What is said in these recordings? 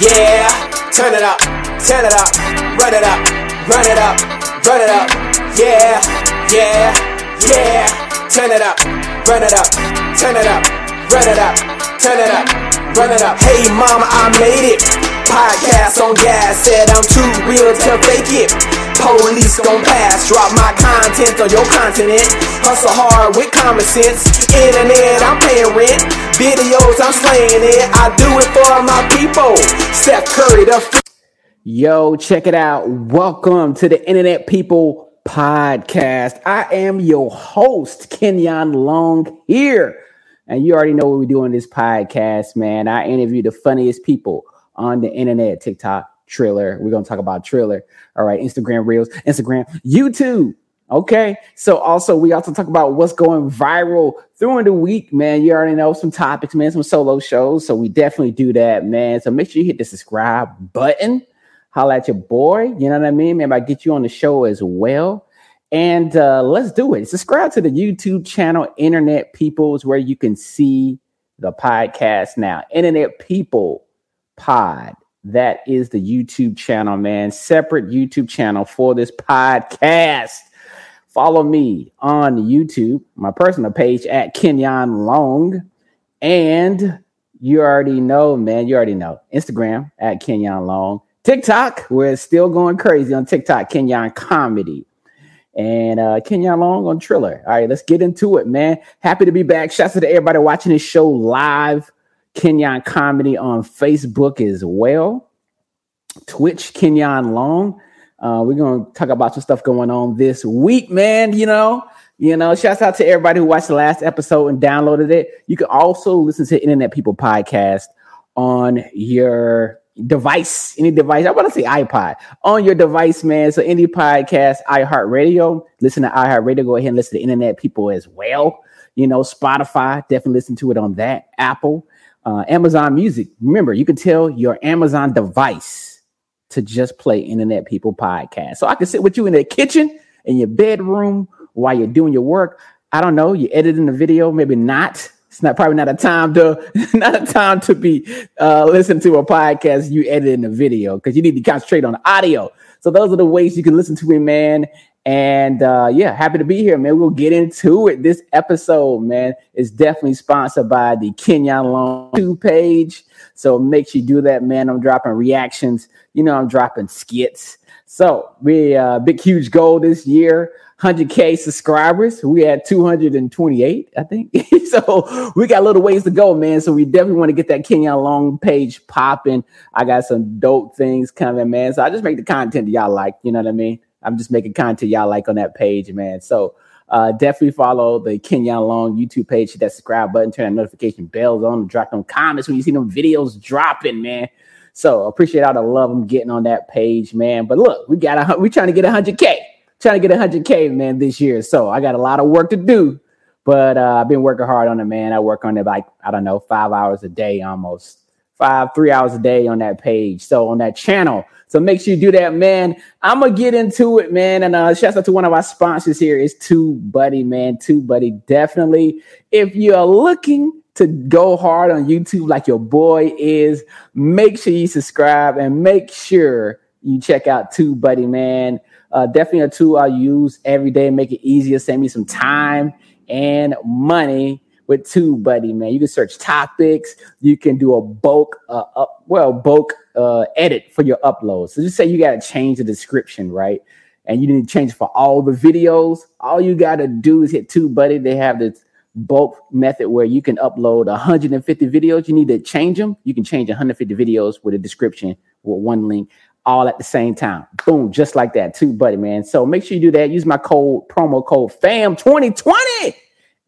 Yeah, turn it up, turn it up, run it up, run it up, run it up. Yeah, yeah, yeah. Turn it up, run it up, turn it up, run it up, turn it up, run it up. Hey mama, I made it. Podcast on gas, said I'm too real to fake it. Police gon' pass, drop my content on your continent. Hustle hard with common sense. Internet, I'm paying rent. Videos, I'm slaying it. I do it for my people. Steph Curry, Yo, check it out. Welcome to the Internet People Podcast. I am your host, Kenyon Long here. And you already know what we do on this podcast, man. I interview the funniest people on the internet, TikTok, Triller. We're going to talk about Triller. All right. Instagram Reels, Instagram, YouTube. Okay. So also, we also talk about what's going viral during the week, man. You already know some topics, man, some solo shows. So we definitely do that, man. So make sure you hit the subscribe button. Holla at your boy. You know what I mean? Maybe I get you on the show as well. And let's do it. Subscribe to the YouTube channel, Internet Peoples, where you can see the podcast now. Internet People Pod. That is the YouTube channel, man. Separate YouTube channel for this podcast. Follow me on YouTube, my personal page at Kenyon Long. And you already know, man. You already know. Instagram at Kenyon Long. TikTok, where it's still going crazy on TikTok, Kenyon Comedy. And Kenyon Long on Triller. All right, let's get into it, man. Happy to be back. Shouts out to everybody watching this show live. Kenyon Comedy on Facebook as well. Twitch, Kenyon Long. We're going to talk about some stuff going on this week, man. You know, shouts out to everybody who watched the last episode and downloaded it. You can also listen to Internet People Podcast on your device, any device. I want to say iPod. On your device, man. So any podcast, iHeartRadio. Listen to iHeartRadio. Go ahead and listen to Internet People as well. You know, Spotify. Definitely listen to it on that. Apple. Amazon Music. Remember, you can tell your Amazon device to just play Internet People Podcast. So I can sit with you in the kitchen, in your bedroom, while you're doing your work. I don't know. You're editing the video. Maybe not. It's not probably not a time to be listening to a podcast. You editing the video because you need to concentrate on the audio. So those are the ways you can listen to me, man. And yeah, happy to be here, man. We'll get into it. This episode, man, is definitely sponsored by the Kenyon Long 2 page. So make sure you do that, man. I'm dropping reactions. You know, I'm dropping skits. So we big, huge goal this year, 100K subscribers. We had 228, I think. So we got a little ways to go, man. So we definitely want to get that Kenyon Long page popping. I got some dope things coming, man. So I just make the content that y'all like. You know what I mean? I'm just making content y'all like on that page, man. So definitely follow the Kenyon Long YouTube page. Hit that subscribe button. Turn that notification bells on. Drop them comments when you see them videos dropping, man. So appreciate all the love I'm getting on that page, man. But look, we trying to get 100K. Trying to get 100K, man, this year. So I got a lot of work to do. But I've been working hard on it, man. I work on it like, I don't know, 5 hours a day almost. 3 hours a day on that page. So on that channel. So make sure you do that, man. I'm going to get into it, man. And shout out to one of our sponsors here is TubeBuddy, man. TubeBuddy, definitely. If you're looking to go hard on YouTube like your boy is, make sure you subscribe and make sure you check out TubeBuddy, man. Definitely a tool I use every day. Make it easier. Save me some time and money. With TubeBuddy, man, you can search topics. You can do a bulk edit for your uploads. So just say you got to change the description, right? And you need to change it for all the videos. All you got to do is hit TubeBuddy. They have this bulk method where you can upload 150 videos. You need to change them. You can change 150 videos with a description with one link, all at the same time. Boom, just like that. TubeBuddy, man. So make sure you do that. Use my promo code FAM2020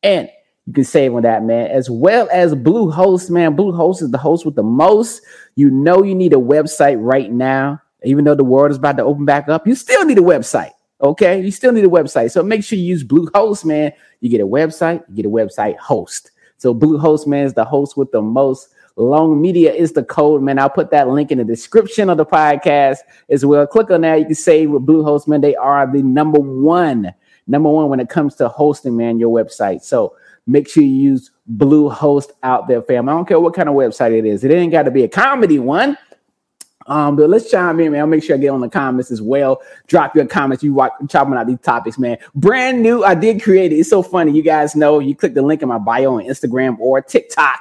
and you can save on that, man, as well as Bluehost, man. Bluehost is the host with the most. You know you need a website right now. Even though the world is about to open back up, you still need a website, okay? You still need a website. So make sure you use Bluehost, man. You get a website host. So Bluehost, man, is the host with the most. Long Media is the code, man. I'll put that link in the description of the podcast as well. Click on that. You can save with Bluehost, man. They are the number one when it comes to hosting, man, your website. So make sure you use Bluehost out there, fam. I don't care what kind of website it is. It ain't got to be a comedy one. But let's chime in, man. I'll make sure I get on the comments as well. Drop your comments. You watch chopping out these topics, man. Brand new. I did create it. It's so funny. You guys know you click the link in my bio on Instagram or TikTok.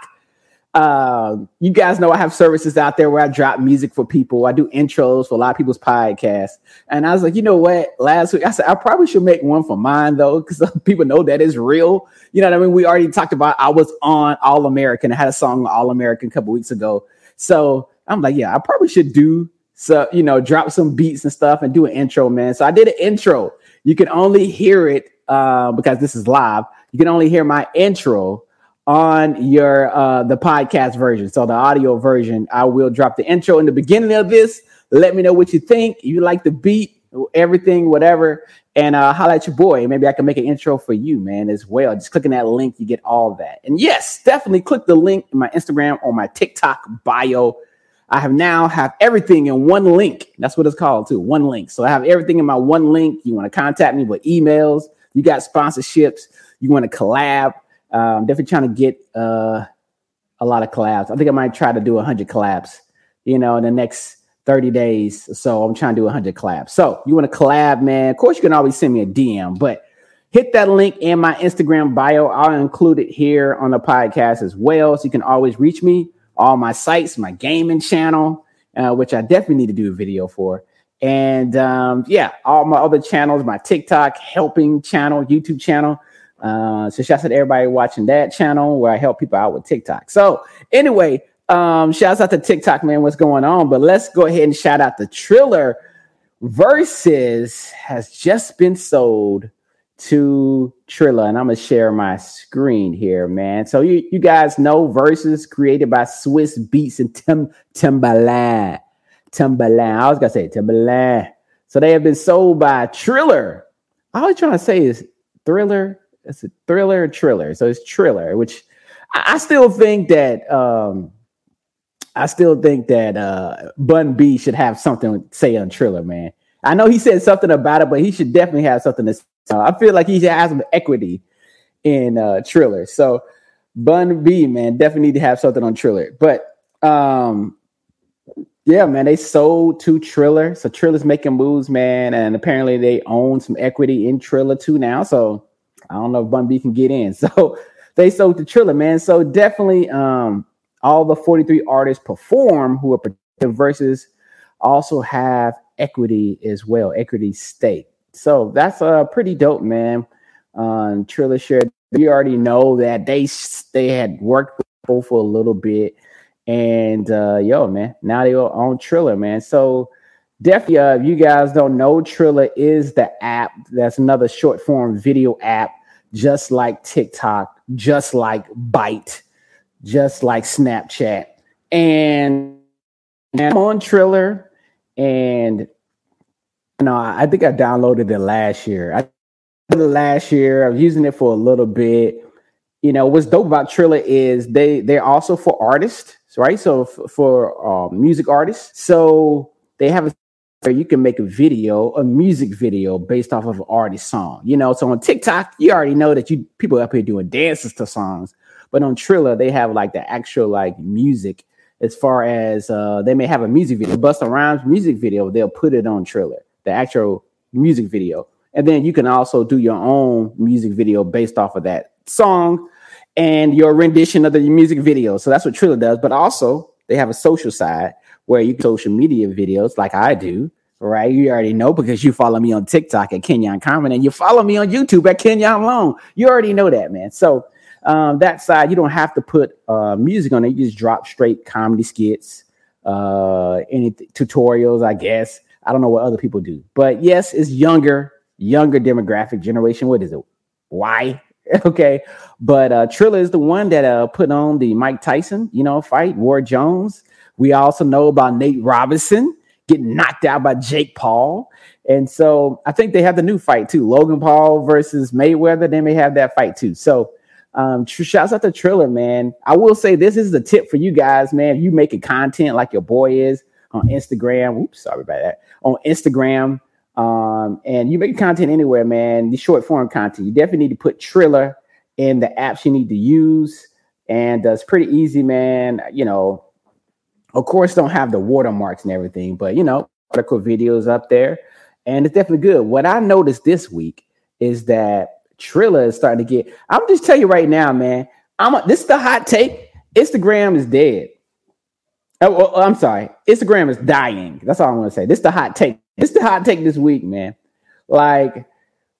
You guys know I have services out there where I drop music for people. I do intros for a lot of people's podcasts. And I was like, you know what? Last week, I said, I probably should make one for mine, though, because people know that is real. You know what I mean? We already talked about I was on All American. I had a song on All American a couple weeks ago. So I'm like, yeah, I probably should do, so, you know, drop some beats and stuff and do an intro, man. So I did an intro. You can only hear it because this is live. You can only hear my intro on your the podcast version. So the audio version, I will drop the intro in the beginning of this. Let me know what you think. You like the beat, everything, whatever, and holla at your boy. Maybe I can make an intro for you, man, as well. Just clicking that link, you get all that. And yes, definitely click the link in my Instagram or my TikTok bio. I have now have everything in one link. That's what it's called too, one link. So I have everything in my one link. You want to contact me with emails. You got sponsorships. You want to collab. I'm definitely trying to get a lot of collabs. I think I might try to do 100 collabs, you know, in the next 30 days or so. I'm trying to do 100 collabs. So you want to collab, man? Of course, you can always send me a DM, but hit that link in my Instagram bio. I'll include it here on the podcast as well. So you can always reach me, all my sites, my gaming channel, which I definitely need to do a video for. And yeah, all my other channels, my TikTok helping channel, YouTube channel. So shout out to everybody watching that channel where I help people out with TikTok. So anyway, shouts out to TikTok, man, what's going on? But let's go ahead and shout out the Triller Versus has just been sold to Triller. And I'm going to share my screen here, man. So you guys know Versus, created by Swiss Beats and Timbaland. Timbaland. I was going to say Timbaland. So they have been sold by Triller. All I'm trying to say is Thriller. It's a Thriller or Triller. So it's Triller, which I still think that Bun B should have something to say on Triller, man. I know he said something about it, but he should definitely have something to say. I feel like he should have some equity in Triller. So Bun B, man, definitely need to have something on Triller. But yeah, man, they sold to Triller. So Triller's making moves, man. And apparently they own some equity in Triller too now. So I don't know if Bun B can get in. So they sold to Triller, man. So definitely all the 43 artists perform who are Versus also have equity as well, equity stake. So that's pretty dope, man. Triller shared. We already know that they had worked with people for a little bit. And, yo, man, now they are on Triller, man. So definitely, if you guys don't know, Triller is the app. That's another short form video app, just like TikTok, just like Byte, just like Snapchat. And on Triller, and no, I think I downloaded it last year. I was using it for a little bit. You know, what's dope about Triller is they're also for artists, right? So for music artists. So they have where you can make a music video based off of an artist song. You know, so on TikTok, you already know that people up here doing dances to songs. But on Triller, they have like the actual like music as far as they may have a music video. Busta Rhymes music video, they'll put it on Triller, the actual music video. And then you can also do your own music video based off of that song and your rendition of the music video. So that's what Triller does. But also they have a social side where you can social media videos like I do, right? You already know because you follow me on TikTok at Kenyon Common and you follow me on YouTube at Kenyon Long. You already know that, man. So that side, you don't have to put music on it. You just drop straight comedy skits, any tutorials, I guess. I don't know what other people do, but yes, it's younger demographic generation. What is it? Why? Okay. But Triller is the one that put on the Mike Tyson, you know, fight, War Jones. We also know about Nate Robinson getting knocked out by Jake Paul. And so I think they have the new fight too. Logan Paul versus Mayweather. They may have that fight too. So shouts out to Triller, man. I will say this is the tip for you guys, man. If you making content like your boy is on Instagram. Oops, sorry about that. On Instagram. And you make content anywhere, man. The short form content. You definitely need to put Triller in the apps you need to use. And it's pretty easy, man. You know, Of course, don't have the watermarks and everything, but, you know, article videos up there. And it's definitely good. What I noticed this week is that Trilla is starting to get, I'm just telling you right now, man, this is the hot take. Instagram is dead. Oh, I'm sorry. Instagram is dying. That's all I want to say. This is the hot take. This is the hot take this week, man. Like,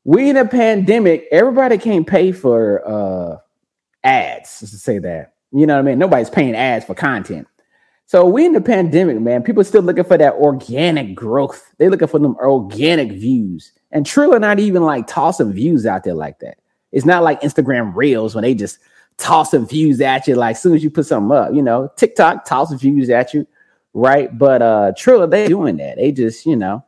we in a pandemic, everybody can't pay for ads. Let's just say that. You know what I mean? Nobody's paying ads for content. So we in the pandemic, man. People are still looking for that organic growth. They're looking for them organic views. And Triller not even like tossing views out there like that. It's not like Instagram Reels when they just tossing views at you like as soon as you put something up. You know, TikTok tosses views at you, right? But Triller, they doing that. They just, you know,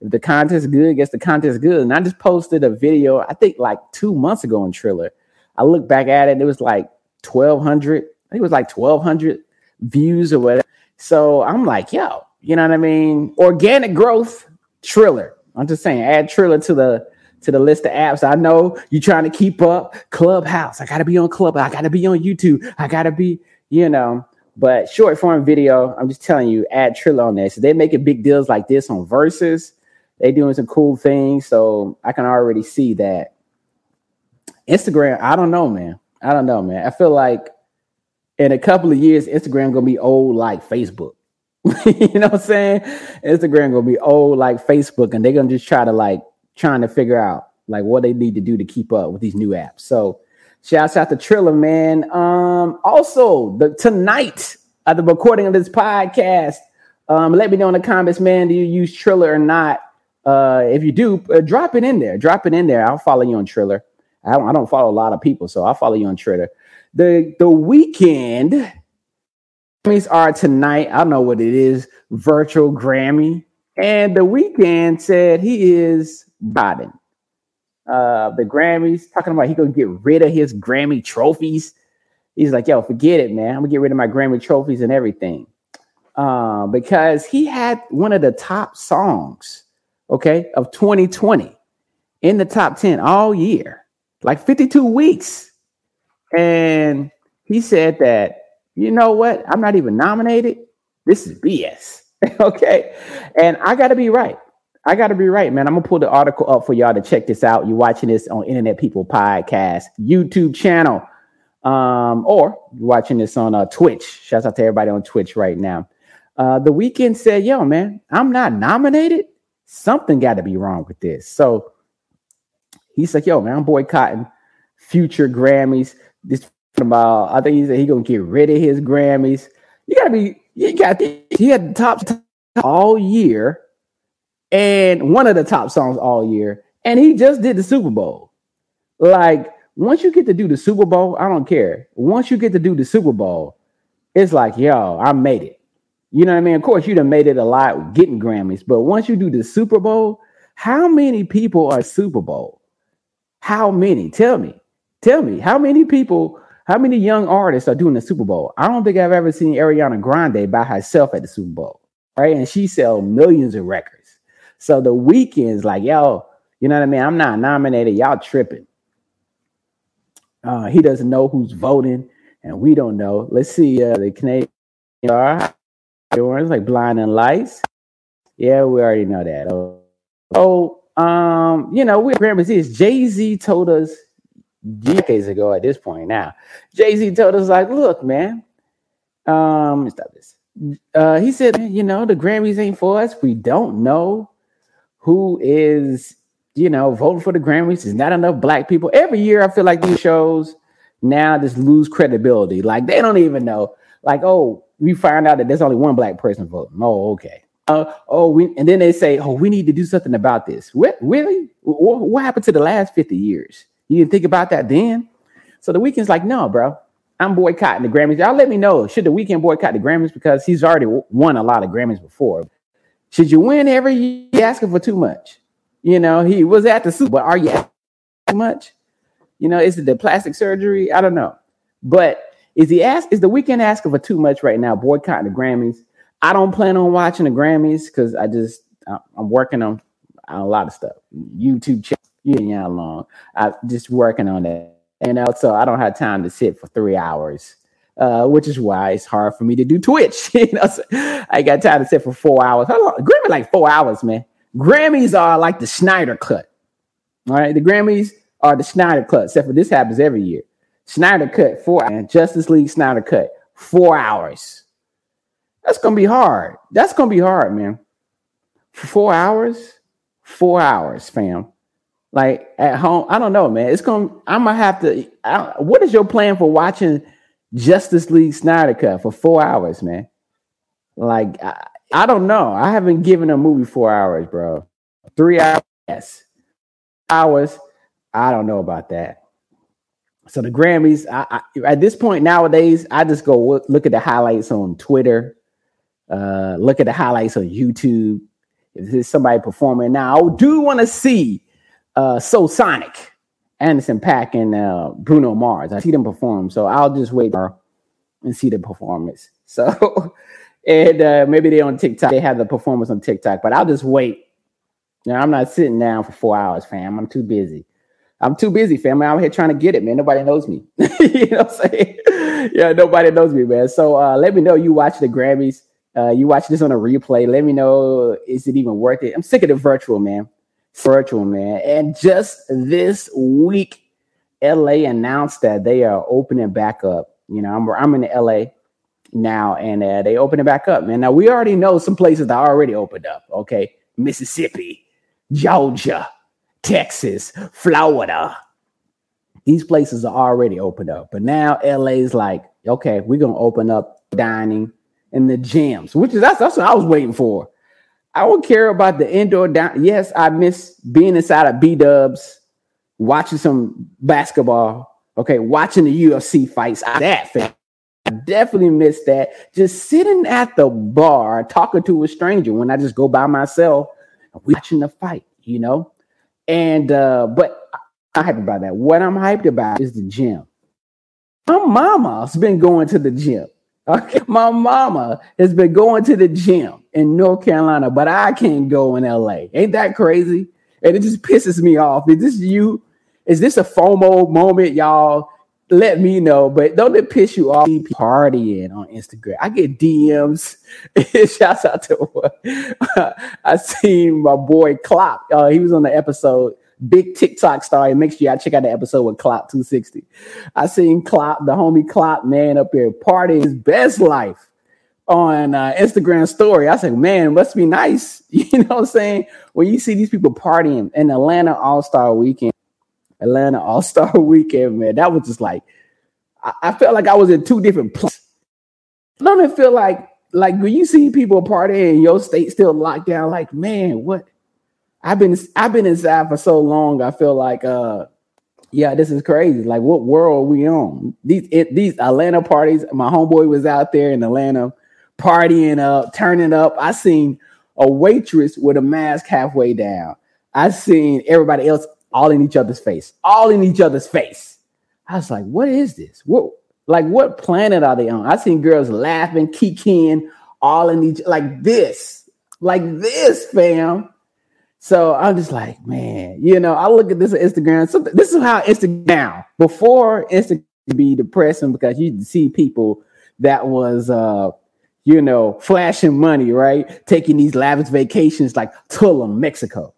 if the content's good, I guess the content's good. And I just posted a video, I think like 2 months ago on Triller. I looked back at it. It was like 1,200. I think it was like 1,200 views or whatever. So I'm like, yo, you know what I mean? Organic growth, Triller. I'm just saying, add Triller to the list of apps. I know you're trying to keep up. Clubhouse. I gotta be on Clubhouse. I gotta be on YouTube. I gotta be, you know. But short form video, I'm just telling you, add Triller on there. So they're making big deals like this on Versus. They doing some cool things. So I can already see that. Instagram, I don't know, man. I feel like in a couple of years, Instagram gonna be old like Facebook. You know what I'm saying? Instagram gonna be old like Facebook, and they're gonna just trying to figure out like what they need to do to keep up with these new apps. So shouts out to Triller, man. Also, tonight at the recording of this podcast, let me know in the comments, man, do you use Triller or not? If you do, drop it in there. I'll follow you on Triller. I don't follow a lot of people, so I'll follow you on Twitter. The weekend Grammys are tonight. I don't know what it is. Virtual Grammy. And The Weeknd said he is bobbing. The Grammys talking about he gonna get rid of his Grammy trophies. He's like, yo, forget it, man. I'm gonna get rid of my Grammy trophies and everything. Because he had one of the top songs, okay, of 2020 in the top 10 all year. Like 52 weeks. And he said that, you know what? I'm not even nominated. This is BS. Okay. And I got to be right, man. I'm going to pull the article up for y'all to check this out. You're watching this on Internet People Podcast YouTube channel. Or you're watching this on Twitch. Shouts out to everybody on Twitch right now. The Weeknd said, yo, man, I'm not nominated. Something got to be wrong with this. So he's like, yo, man, I'm boycotting future Grammys. This about, I think he said he's gonna get rid of his Grammys. He had the top all year and one of the top songs all year, and he just did the Super Bowl. Like, once you get to do the Super Bowl, I don't care. Once you get to do the Super Bowl, it's like, yo, I made it. You know what I mean? Of course, you done made it a lot getting Grammys, but once you do the Super Bowl, how many people are Super Bowl? How many? Tell me. How many young artists are doing the Super Bowl? I don't think I've ever seen Ariana Grande by herself at the Super Bowl, right? And she sells millions of records. So The Weeknd's like, yo, you know what I mean? I'm not nominated. Y'all tripping. He doesn't know who's voting, and we don't know. Let's see. The Canadian are doing like Blinding Lights. Yeah, we already know that. You know, we're Grammys is Jay-Z told us decades ago at this point now. Jay-Z told us, like, look, man, let me stop this. He said, you know, the Grammys ain't for us. We don't know who is, you know, voting for the Grammys. There's not enough black people. Every year I feel like these shows now just lose credibility. Like, they don't even know. Like, oh, we find out that there's only one black person voting. Oh, okay. And then they say, oh, we need to do something about this. What, really? What happened to the last 50 years? You didn't think about that then? So The Weeknd's like, no, bro, I'm boycotting the Grammys. Y'all let me know, should The Weeknd boycott the Grammys? Because he's already won a lot of Grammys before. Should you win every year? You're asking for too much. You know, he was at the Super Bowl. Are you asking for too much? You know, is it the plastic surgery? I don't know. But is The Weeknd asking for too much right now, boycotting the Grammys? I don't plan on watching the Grammys because I'm working on a lot of stuff. YouTube channel, you ain't how long. I'm just working on that. And also, I don't have time to sit for 3 hours which is why it's hard for me to do Twitch. You know, so I got tired of sitting for 4 hours. How long? Grammy like 4 hours, man. Grammys are like the Snyder Cut. All right, the Grammys are the Snyder Cut, except for this happens every year. Snyder Cut, 4 hours. Justice League Snyder Cut, 4 hours. That's going to be hard. That's going to be hard, man. 4 hours? 4 hours, fam. Like, at home, I don't know, man. It's going to, I'm going to have to, what is your plan for watching Justice League Snyder Cut for 4 hours, man? Like, I don't know. I haven't given a movie 4 hours, bro. 3 hours, yes. Hours, I don't know about that. So the Grammys, I at this point nowadays, I just go look at the highlights on Twitter, look at the highlights on YouTube. If there's somebody performing now, I do want to see So Sonic, Anderson .Paak, and Bruno Mars. I see them perform, so I'll just wait and see the performance. So, and maybe they're on TikTok. They have the performance on TikTok, but I'll just wait. Now, I'm not sitting down for 4 hours, fam. I'm too busy. I'm too busy, fam. I'm out here trying to get it, man. Nobody knows me. You know what I'm saying? Yeah, nobody knows me, man. So let me know you watch the Grammys. You watch this on a replay. Let me know, is it even worth it? I'm sick of the virtual, man. Virtual, man. And just this week, LA announced that they are opening back up. You know, I'm in LA now, and they open it back up, man. Now, we already know some places that already opened up, okay? Mississippi, Georgia, Texas, Florida. These places are already opened up. But now LA's like, okay, we're going to open up dining and the gyms, which is that's what I was waiting for. I don't care about the indoor dining. Yes, I miss being inside of B-dubs, watching some basketball, okay, watching the UFC fights. I definitely miss that. Just sitting at the bar talking to a stranger when I just go by myself watching the fight, you know? And but I'm hyped about that. What I'm hyped about is the gym. My mama's been going to the gym. Okay, my mama has been going to the gym in North Carolina, but I can't go in LA. Ain't that crazy? And it just pisses me off. Is this you? Is this a FOMO moment, y'all? Let me know, but don't it piss you off? Partying on Instagram. I get DMs. Shouts out to I seen my boy Klopp. He was on the episode, big TikTok star. Make sure y'all check out the episode with Klopp 260. I seen Klopp, the homie Klopp, man, up here partying his best life on Instagram story. I said, man, it must be nice. You know what I'm saying? When you see these people partying in Atlanta All-Star Weekend. Atlanta All-Star Weekend, man. That was just like, I felt like I was in two different places. Don't it feel like when you see people partying and your state still locked down, like, man, what? I've been inside for so long, I feel like, yeah, this is crazy. Like, what world are we on? These Atlanta parties, my homeboy was out there in Atlanta partying up, turning up. I seen a waitress with a mask halfway down. I seen everybody else all in each other's face. I was like, what is this? What planet are they on? I seen girls laughing, kikiing, all in each, like this, fam. So I'm just like, man, you know, I look at this on Instagram. So this is how Instagram now. Before Instagram would be depressing because you see people that was, you know, flashing money, right? Taking these lavish vacations like Tulum, Mexico.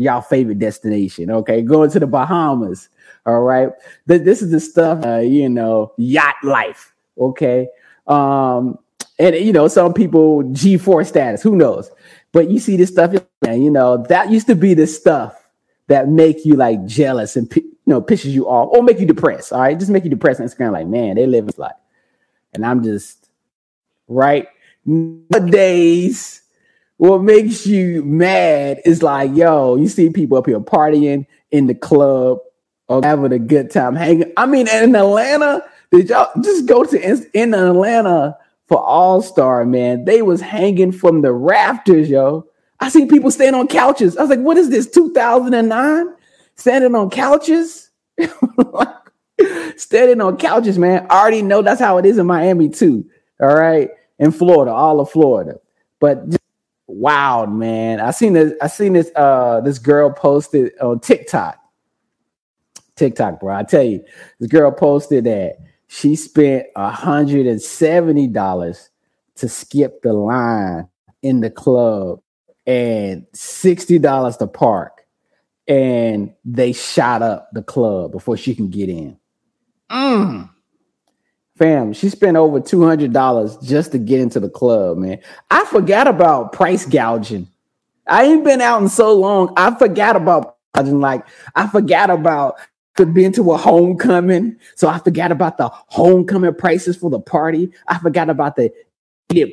Y'all favorite destination, okay? Going to the Bahamas, all right? This is the stuff, you know, yacht life, okay? And, you know, some people, G4 status, who knows? But you see this stuff, and, you know, that used to be the stuff that make you, like, jealous and, you know, pisses you off or make you depressed, all right? Just make you depressed on Instagram, like, man, they live this life. And I'm just, right? Nowadays, what makes you mad is like, yo, you see people up here partying in the club or having a good time hanging. I mean, in Atlanta, did y'all just go to in Atlanta for All-Star, man? They was hanging from the rafters, yo. I see people standing on couches. I was like, what is this, 2009? Standing on couches? Standing on couches, man. I already know that's how it is in Miami, too. All right? In Florida, all of Florida. But just wild, man. I seen this this girl posted on TikTok, bro. I tell you, this girl posted that she spent $170 to skip the line in the club and $60 to park. And they shot up the club before she can get in. Fam, she spent over $200 just to get into the club, man. I forgot about price gouging. I ain't been out in so long. I forgot about gouging. Like, I forgot about been to a homecoming. So I forgot about the homecoming prices for the party. I forgot about the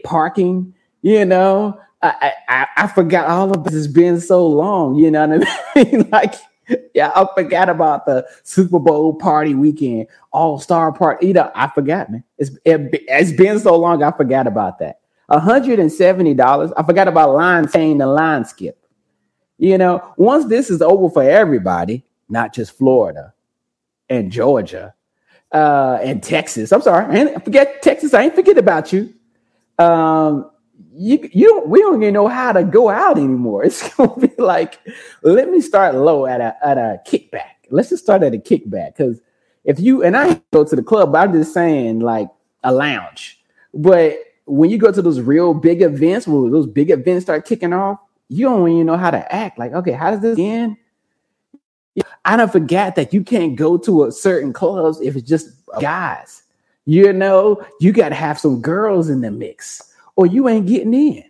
parking, you know. I forgot all of this. It's been so long, you know what I mean? Like, yeah, I forgot about the Super Bowl party weekend, all-star party. You know, I forgot, man. It's been so long, I forgot about that. $170, I forgot about line saying the line skip. You know, once this is over for everybody, not just Florida and Georgia and Texas. I'm sorry, I forget Texas. I ain't forget about you. We don't even know how to go out anymore. It's gonna be like, let me start low at a kickback. Let's just start at a kickback, because if you and I go to the club, but I'm just saying like a lounge. But when you go to those real big events, when those big events start kicking off, you don't even know how to act. Like, okay, how does this end? I don't forget that you can't go to a certain clubs if it's just guys. You know, you got to have some girls in the mix, or you ain't getting in.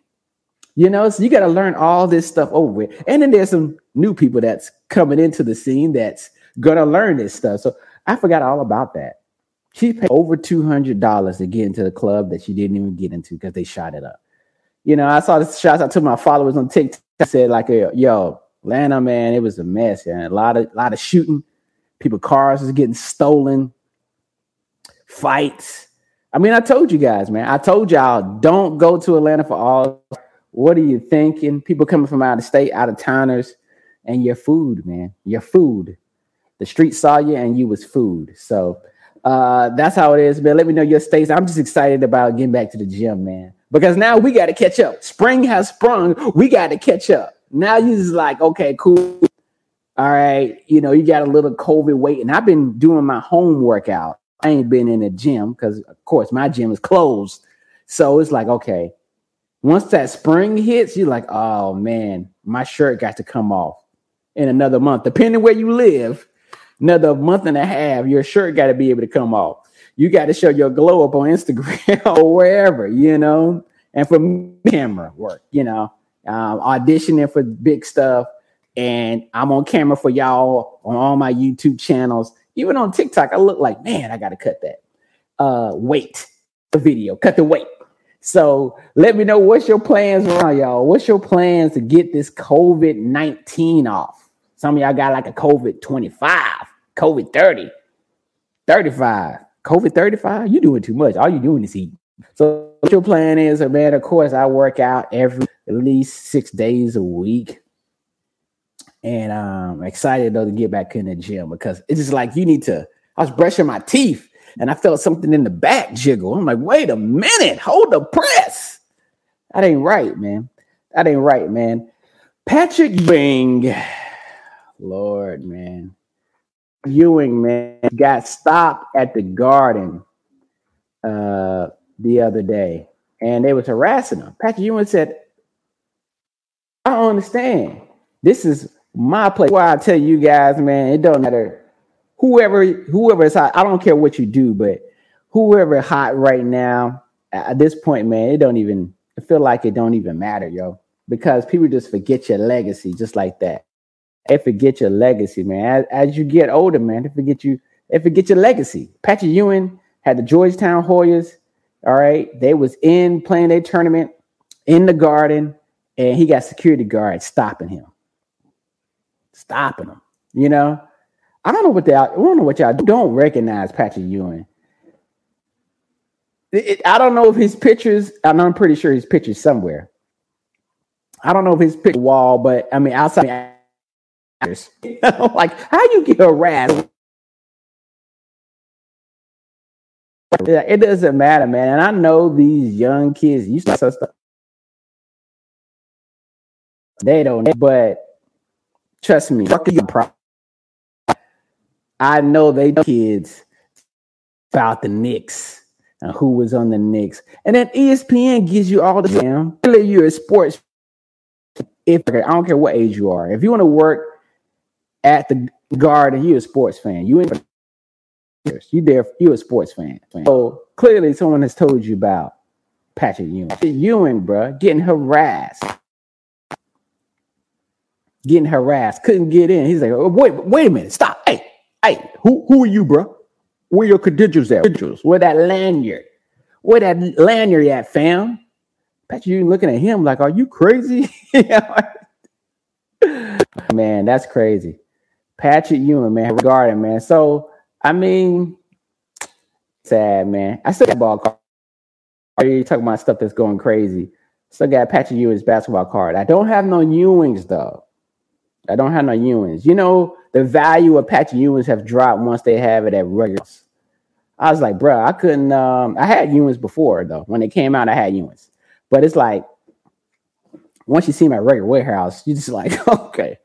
You know, so you got to learn all this stuff over with. And then there's some new people that's coming into the scene that's going to learn this stuff. So I forgot all about that. She paid over $200 to get into the club that she didn't even get into because they shot it up. You know, I saw the shots I took my followers on TikTok. I said, like, yo, Atlanta, man, it was a mess. Yeah. A lot of shooting. People, cars was getting stolen. Fights. I mean, I told you guys, man. I told y'all, don't go to Atlanta for all. What are you thinking? People coming from out of state, out of towners, and your food, man. Your food. The street saw you, and you was food. So that's how it is, man. Let me know your states. I'm just excited about getting back to the gym, man. Because now we got to catch up. Spring has sprung. We got to catch up. Now you just like, okay, cool. All right. You know, you got a little COVID weight. And I've been doing my home workout. I ain't been in a gym because, of course, my gym is closed. So it's like, okay, once that spring hits, you're like, oh, man, my shirt got to come off in another month. Depending where you live, another month and a half, your shirt got to be able to come off. You got to show your glow up on Instagram or wherever, you know. And for camera work, you know. Auditioning for big stuff, and I'm on camera for y'all on all my YouTube channels, even on TikTok. I look like, man, I gotta cut that weight, the video, cut the weight. So let me know what's your plans around y'all. What's your plans to get this COVID-19 off? Some of y'all got like a COVID-25, COVID-30, 35, COVID-35. You doing too much. All you doing is eating. So what your plan is, man? Of course, I work out at least 6 days a week. And I'm excited, though, to get back in the gym because it's just like you need to. I was brushing my teeth and I felt something in the back jiggle. I'm like, wait a minute. Hold the press. That ain't right, man. Patrick Bing. Lord, man. Ewing, man, got stopped at the Garden the other day and they was harassing him. Patrick Ewing said, I don't understand. This is my place. Why I tell you guys, man, it don't matter. Whoever is hot, I don't care what you do, but whoever hot right now at this point, man, I feel like it don't even matter, yo, because people just forget your legacy just like that. They forget your legacy, man. As you get older, man, they forget your legacy. Patrick Ewing had the Georgetown Hoyas. All right. They was in playing their tournament in the Garden. And he got security guards stopping him. You know, I don't know what y'all don't recognize Patrick Ewing. I don't know if his pictures. I'm pretty sure his pictures somewhere. I don't know if his picture wall, but I mean outside. Like, how you get harassed? Yeah, it doesn't matter, man. And I know these young kids used to stuff. They don't, but trust me, I know they kids about the Knicks and who was on the Knicks. And then ESPN gives you all the damn. You're a sports. If I don't care what age you are, if you want to work at the Garden, you're a sports fan. You're a sports fan. So clearly, someone has told you about Patrick Ewing. Patrick Ewing, bro, getting harassed, couldn't get in. He's like, oh, wait a minute, stop. Hey, who are you, bro? Where your credentials at? Where that lanyard? Where that lanyard at, fam? Patrick Ewing looking at him like, are you crazy? Man, that's crazy. Patrick Ewing, man, regarding, man. So, I mean, sad, man. I still got ball card. Are you talking about stuff that's going crazy? Still got Patrick Ewing's basketball card. I don't have no Ewings, though. I don't have no Ewings. You know, the value of Patrick Ewings have dropped once they have it at regulars. I was like, bro, I couldn't. I had Ewings before, though. When they came out, I had Ewings. But it's like, once you see my regular warehouse, you're just like, okay.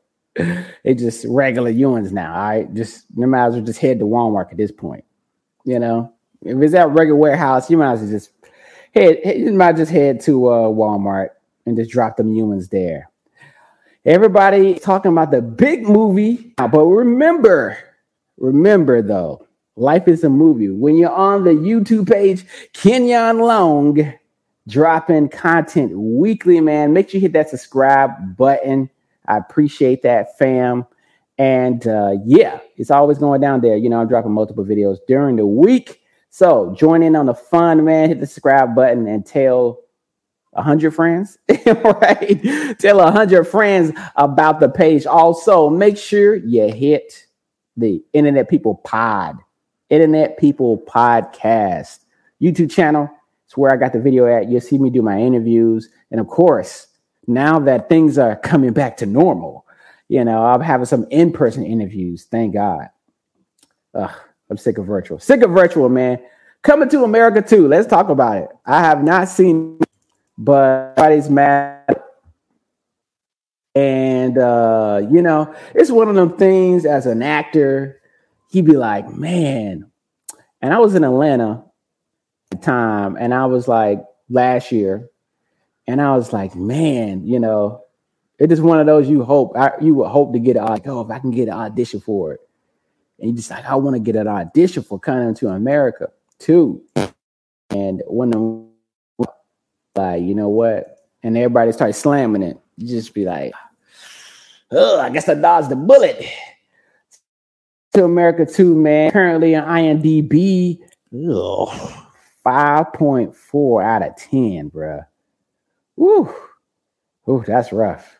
It's just regular Ewings now. All right. Just, you might as well just head to Walmart at this point. You know, if it's at regular warehouse, you might as well just head to Walmart and just drop them Ewings there. Everybody talking about the big movie, but remember though, life is a movie. When you're on the YouTube page, Kenyon Long dropping content weekly, man. Make sure you hit that subscribe button. I appreciate that, fam. And yeah, it's always going down there. You know, I'm dropping multiple videos during the week. So join in on the fun, man. Hit the subscribe button and tell 100 friends, right? Tell 100 friends about the page. Also, make sure you hit the Internet People Podcast YouTube channel. It's where I got the video at. You'll see me do my interviews. And of course, now that things are coming back to normal, you know, I'm having some in-person interviews. Thank God. Ugh, I'm sick of virtual. Sick of virtual, man. Coming to America, too. Let's talk about it. I have not seen but everybody's mad. And, you know, it's one of them things as an actor, he'd be like, man. And I was in Atlanta at the time, and I was like last year, and I was like, man, you know, it's just one of those you would hope to get an audition. Oh, if I can get an audition for it. And you just like, I want to get an audition for Coming to America, too. And when the like, you know what? And everybody starts slamming it. You just be like, oh, I guess I dodged the bullet. To America, too, man. Currently on IMDb, 5.4 out of 10, bruh. Woo. Ooh, that's rough.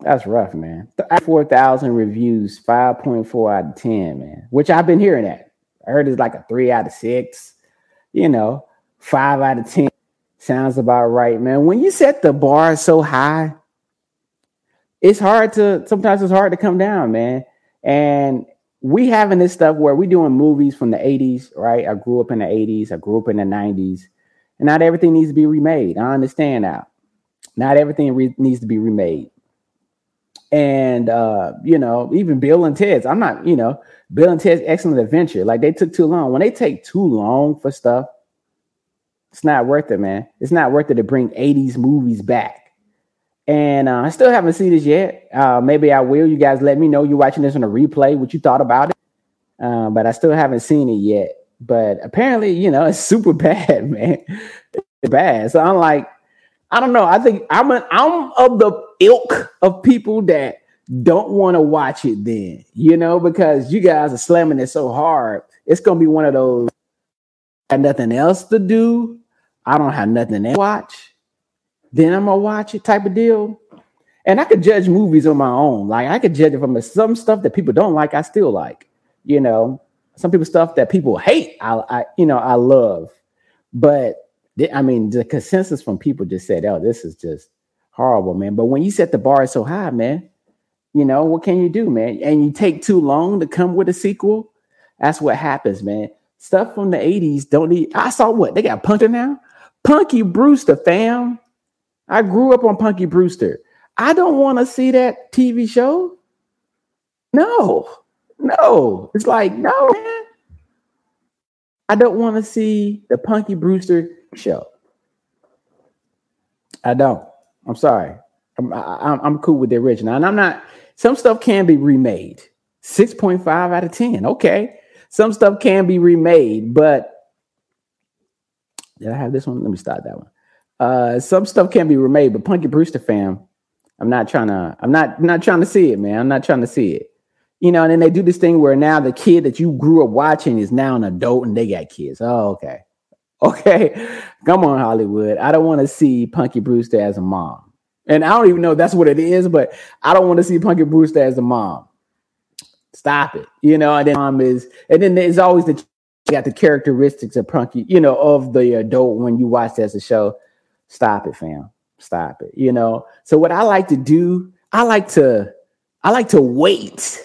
That's rough, man. 4,000 reviews, 5.4 out of 10, man, which I've been hearing that. I heard it's like a 3 out of 6, you know, 5 out of 10. Sounds about right, man. When you set the bar so high, sometimes it's hard to come down, man. And we having this stuff where we doing movies from the 80s, right? I grew up in the 80s. I grew up in the 90s. And not everything needs to be remade. I understand that. Not everything needs to be remade. And, you know, even Bill and Ted's, I'm not, you know, Bill and Ted's Excellent Adventure. Like, they took too long. When they take too long for stuff, it's not worth it, man. It's not worth it to bring 80s movies back. And I still haven't seen this yet. Maybe I will. You guys let me know you're watching this on a replay, what you thought about it. But I still haven't seen it yet. But apparently, you know, it's super bad, man. It's bad. So I'm like, I don't know. I think I'm of the ilk of people that don't want to watch it then, you know, because you guys are slamming it so hard. It's going to be one of those. I have nothing else to do. I don't have nothing to watch. Then I'm going to watch it type of deal. And I could judge movies on my own. Like, I could judge it from some stuff that people don't like, I still like, you know. Some people stuff that people hate, I love. But I mean, the consensus from people just said, "Oh, this is just horrible, man." But when you set the bar so high, man, you know what can you do, man? And you take too long to come with a sequel. That's what happens, man. Stuff from the 80s don't need. I saw what they got Punter now, Punky Brewster, fam. I grew up on Punky Brewster. I don't want to see that TV show. No. It's like, no, man. I don't want to see the Punky Brewster show. I don't. I'm sorry. I'm cool with the original. And I'm not. Some stuff can be remade. 6.5 out of 10. Okay. Some stuff can be remade, but did I have this one? Let me start that one. Some stuff can be remade, but Punky Brewster, fam, I'm not trying to see it, man. I'm not trying to see it. You know, and then they do this thing where now the kid that you grew up watching is now an adult and they got kids. Oh, okay. Okay. Come on, Hollywood. I don't want to see Punky Brewster as a mom. And I don't even know if that's what it is, but I don't want to see Punky Brewster as a mom. Stop it. You know, and then mom is, and then there's always the got the characteristics of Punky, you know, of the adult when you watch that as a show. Stop it, fam. Stop it. You know, so what I like to do, I like to wait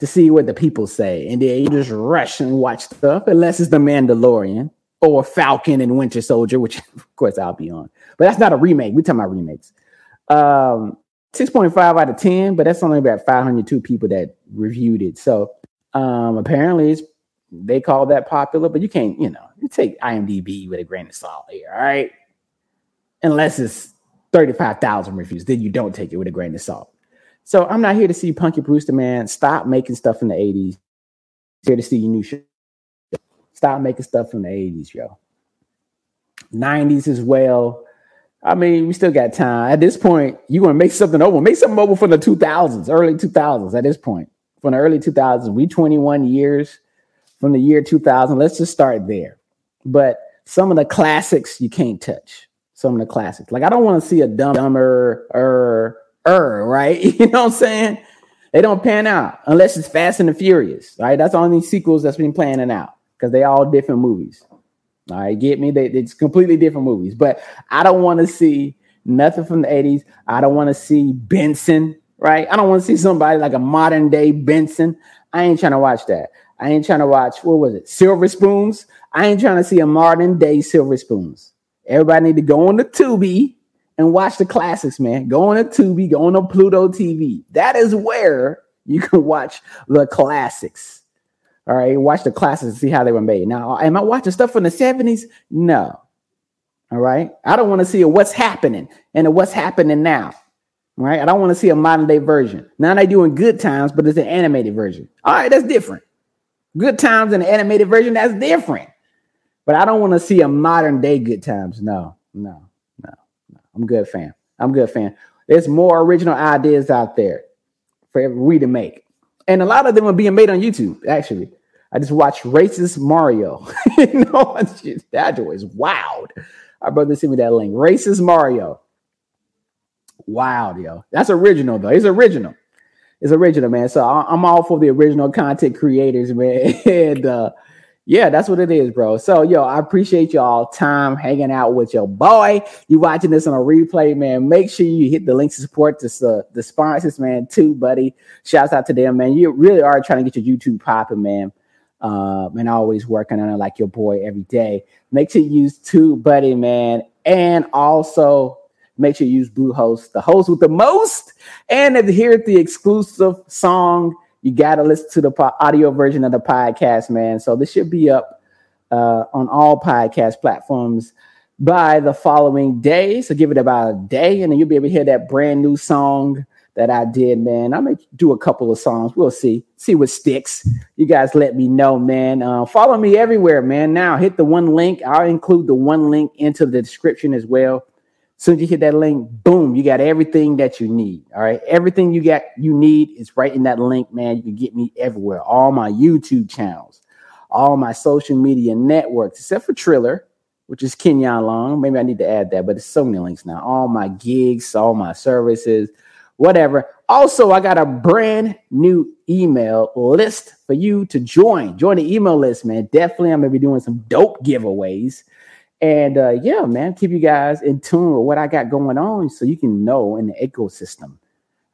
to see what the people say. And then you just rush and watch stuff, unless it's The Mandalorian or Falcon and Winter Soldier, which of course I'll be on. But that's not a remake. We're talking about remakes. 6.5 out of 10, but that's only about 502 people that reviewed it. So apparently they call that popular, but you can't, you know, you take IMDb with a grain of salt here, all right? Unless it's 35,000 reviews, then you don't take it with a grain of salt. So I'm not here to see Punky Brewster, man. Stop making stuff in the 80s. I'm here to see your new shit. Stop making stuff from the 80s, yo. 90s as well. I mean, we still got time. At this point, you're going to make something over. Make something over from the 2000s, early 2000s at this point. From the early 2000s, we 21 years from the year 2000. Let's just start there. But some of the classics you can't touch. Some of the classics. Like, I don't want to see a dumber, right? You know what I'm saying? They don't pan out unless it's Fast and the Furious, right? That's on these sequels that's been planning out. Because they all different movies. All right, get me? It's completely different movies. But I don't want to see nothing from the 80s. I don't want to see Benson, right? I don't want to see somebody like a modern day Benson. I ain't trying to watch that. I ain't trying to watch, what was it, Silver Spoons? I ain't trying to see a modern day Silver Spoons. Everybody need to go on the Tubi and watch the classics, man. Go on the Tubi, go on the Pluto TV. That is where you can watch the classics. All right, watch the classics and see how they were made. Now, am I watching stuff from the 70s? No. All right. I don't want to see a What's Happening and a What's Happening Now. All right. I don't want to see a modern day version. Now they doing Good Times, but it's an animated version. All right, that's different. Good Times and an animated version, that's different. But I don't want to see a modern day Good Times. No. I'm good, fam. There's more original ideas out there for we to make. And a lot of them are being made on YouTube, actually. I just watched Racist Mario. You know, that joy is wild. Our brother sent me that link. Racist Mario. Wild, yo. That's original, though. It's original, man. So I'm all for the original content creators, man. And yeah, that's what it is, bro. So, yo, I appreciate y'all time hanging out with your boy. You watching this on a replay, man. Make sure you hit the link to support this, the sponsors, man, too, buddy. Shouts out to them, man. You really are trying to get your YouTube popping, man. And always working on it like your boy every day. Make sure you use TubeBuddy, man. And also make sure you use Bluehost, the host with the most. And if you hear the exclusive song, you got to listen to the audio version of the podcast, man. So this should be up on all podcast platforms by the following day. So give it about a day, and then you'll be able to hear that brand new song that I did, man. I may do a couple of songs. We'll see. See what sticks. You guys let me know, man. Follow me everywhere, man. Now hit the one link. I'll include the one link into the description as well. As soon as you hit that link, boom, you got everything that you need. All right. Everything you need is right in that link, man. You can get me everywhere. All my YouTube channels, all my social media networks, except for Triller, which is Kenyon Long. Maybe I need to add that, but there's so many links now. All my gigs, all my services, whatever. Also, I got a brand new email list for you to join. Join the email list, man. Definitely, I'm going to be doing some dope giveaways. And yeah, man, keep you guys in tune with what I got going on so you can know in the ecosystem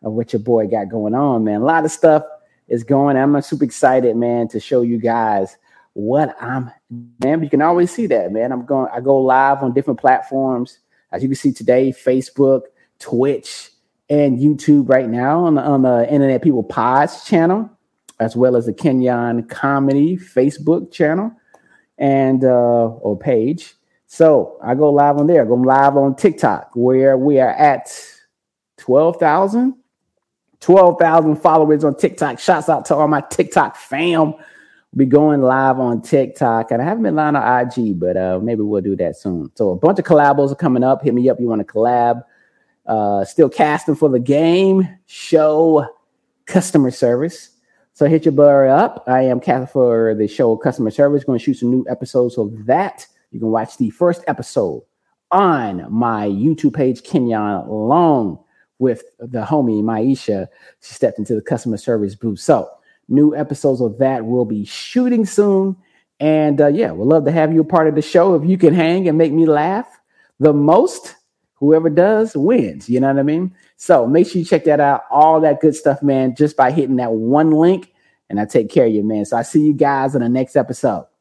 of what your boy got going on, man. A lot of stuff is going on. I'm super excited, man, to show you guys what I'm doing. You can always see that, man. I go live on different platforms. As you can see today, Facebook, Twitch, and YouTube right now on the Internet People Pods channel, as well as the Kenyon Comedy Facebook channel. and or page. So I go live on there. I go live on TikTok, where we are at 12,000 followers on TikTok. Shouts out to all my TikTok fam. Be going live on TikTok, and I haven't been live on IG, but maybe we'll do that soon. So a bunch of collabos are coming up. Hit me up. You want to collab? Still casting for the game show customer service. So hit your bar up. I am casting for the show customer service. Going to shoot some new episodes of that. You can watch the first episode on my YouTube page, Kenyon Long, with the homie Maisha. She stepped into the customer service booth. So new episodes of that will be shooting soon. And yeah, we'd love to have you a part of the show. If you can hang and make me laugh the most, whoever does wins. You know what I mean? So make sure you check that out. All that good stuff, man, just by hitting that one link. And I take care of you, man. So I see you guys in the next episode.